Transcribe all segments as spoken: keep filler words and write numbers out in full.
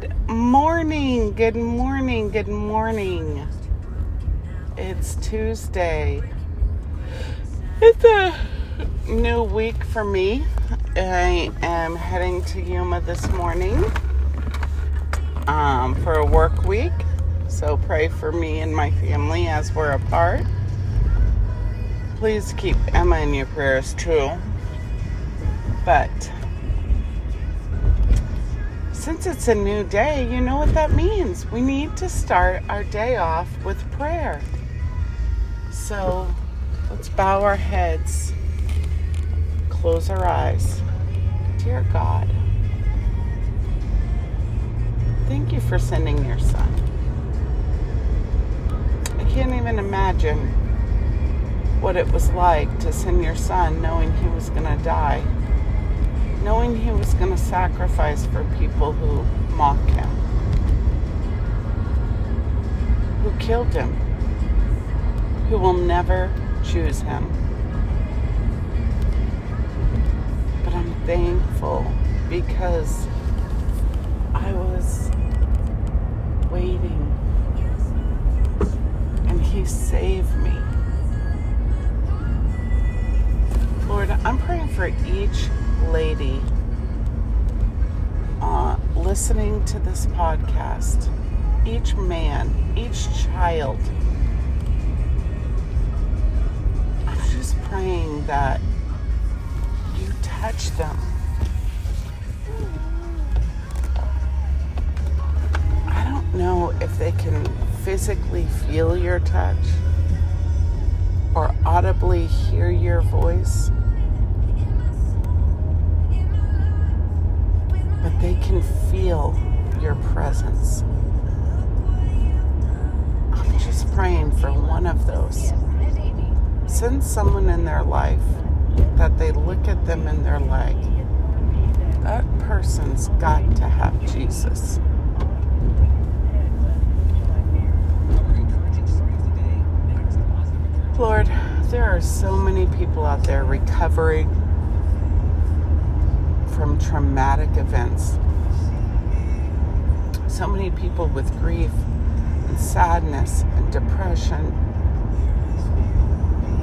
Good morning, good morning, good morning. It's Tuesday. It's a new week for me. I am heading to Yuma this morning um, for a work week. So pray for me and my family as we're apart. Please keep Emma in your prayers too. But since it's a new day, you know what that means. We need to start our day off with prayer. So let's bow our heads, close our eyes. Dear God, thank you for sending your son. I can't even imagine what it was like to send your son knowing he was going to die. Knowing he was going to sacrifice for people who mock him, who killed him, who will never choose him. But I'm thankful because I was waiting and he saved me. Lord, I'm praying for each lady uh, listening to this podcast, each man, each child. I'm just praying that you touch them. I don't know if they can physically feel your touch or audibly hear your voice, but they can feel your presence. I'm just praying for one of those. Send someone in their life that they look at them and they're like, that person's got to have Jesus. Lord, there are so many people out there recovering from traumatic events. So many people with grief and sadness and depression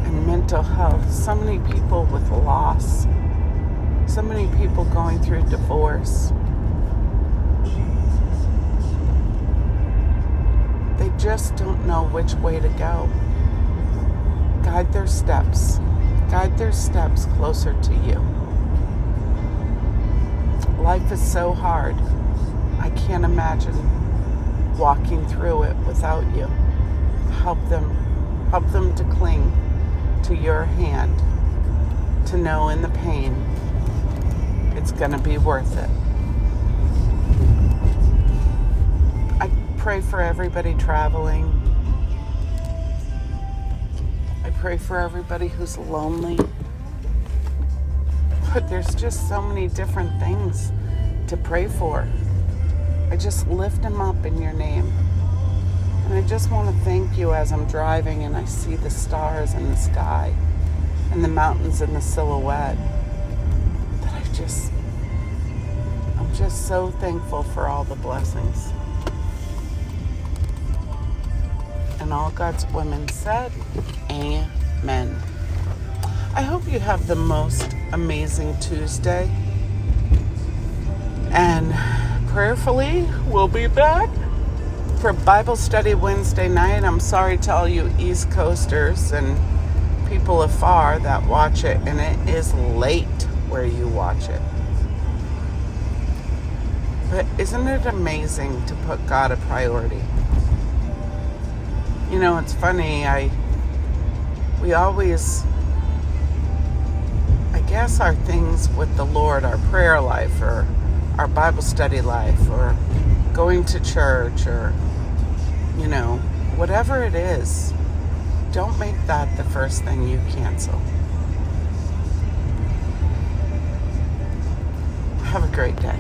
and mental health. So many people with loss. So many people going through divorce. They just don't know which way to go. Guide their steps. Guide their steps closer to you. Life is so hard. I can't imagine walking through it without you. Help them, help them to cling to your hand, to know in the pain, it's going to be worth it. I pray for everybody traveling. I pray for everybody who's lonely. But there's just so many different things to pray for. I just lift them up in your name. And I just want to thank you as I'm driving and I see the stars in the sky and the mountains in the silhouette. That I just, I'm just so thankful for all the blessings. And all God's women said, amen. I hope you have the most amazing Tuesday. And prayerfully, we'll be back for Bible study Wednesday night. I'm sorry to all you East Coasters and people afar that watch it, and it is late where you watch it. But isn't it amazing to put God a priority? You know, it's funny, I we always... Yes, our things with the Lord, our prayer life or our Bible study life or going to church or, you know, whatever it is, don't make that the first thing you cancel. Have a great day.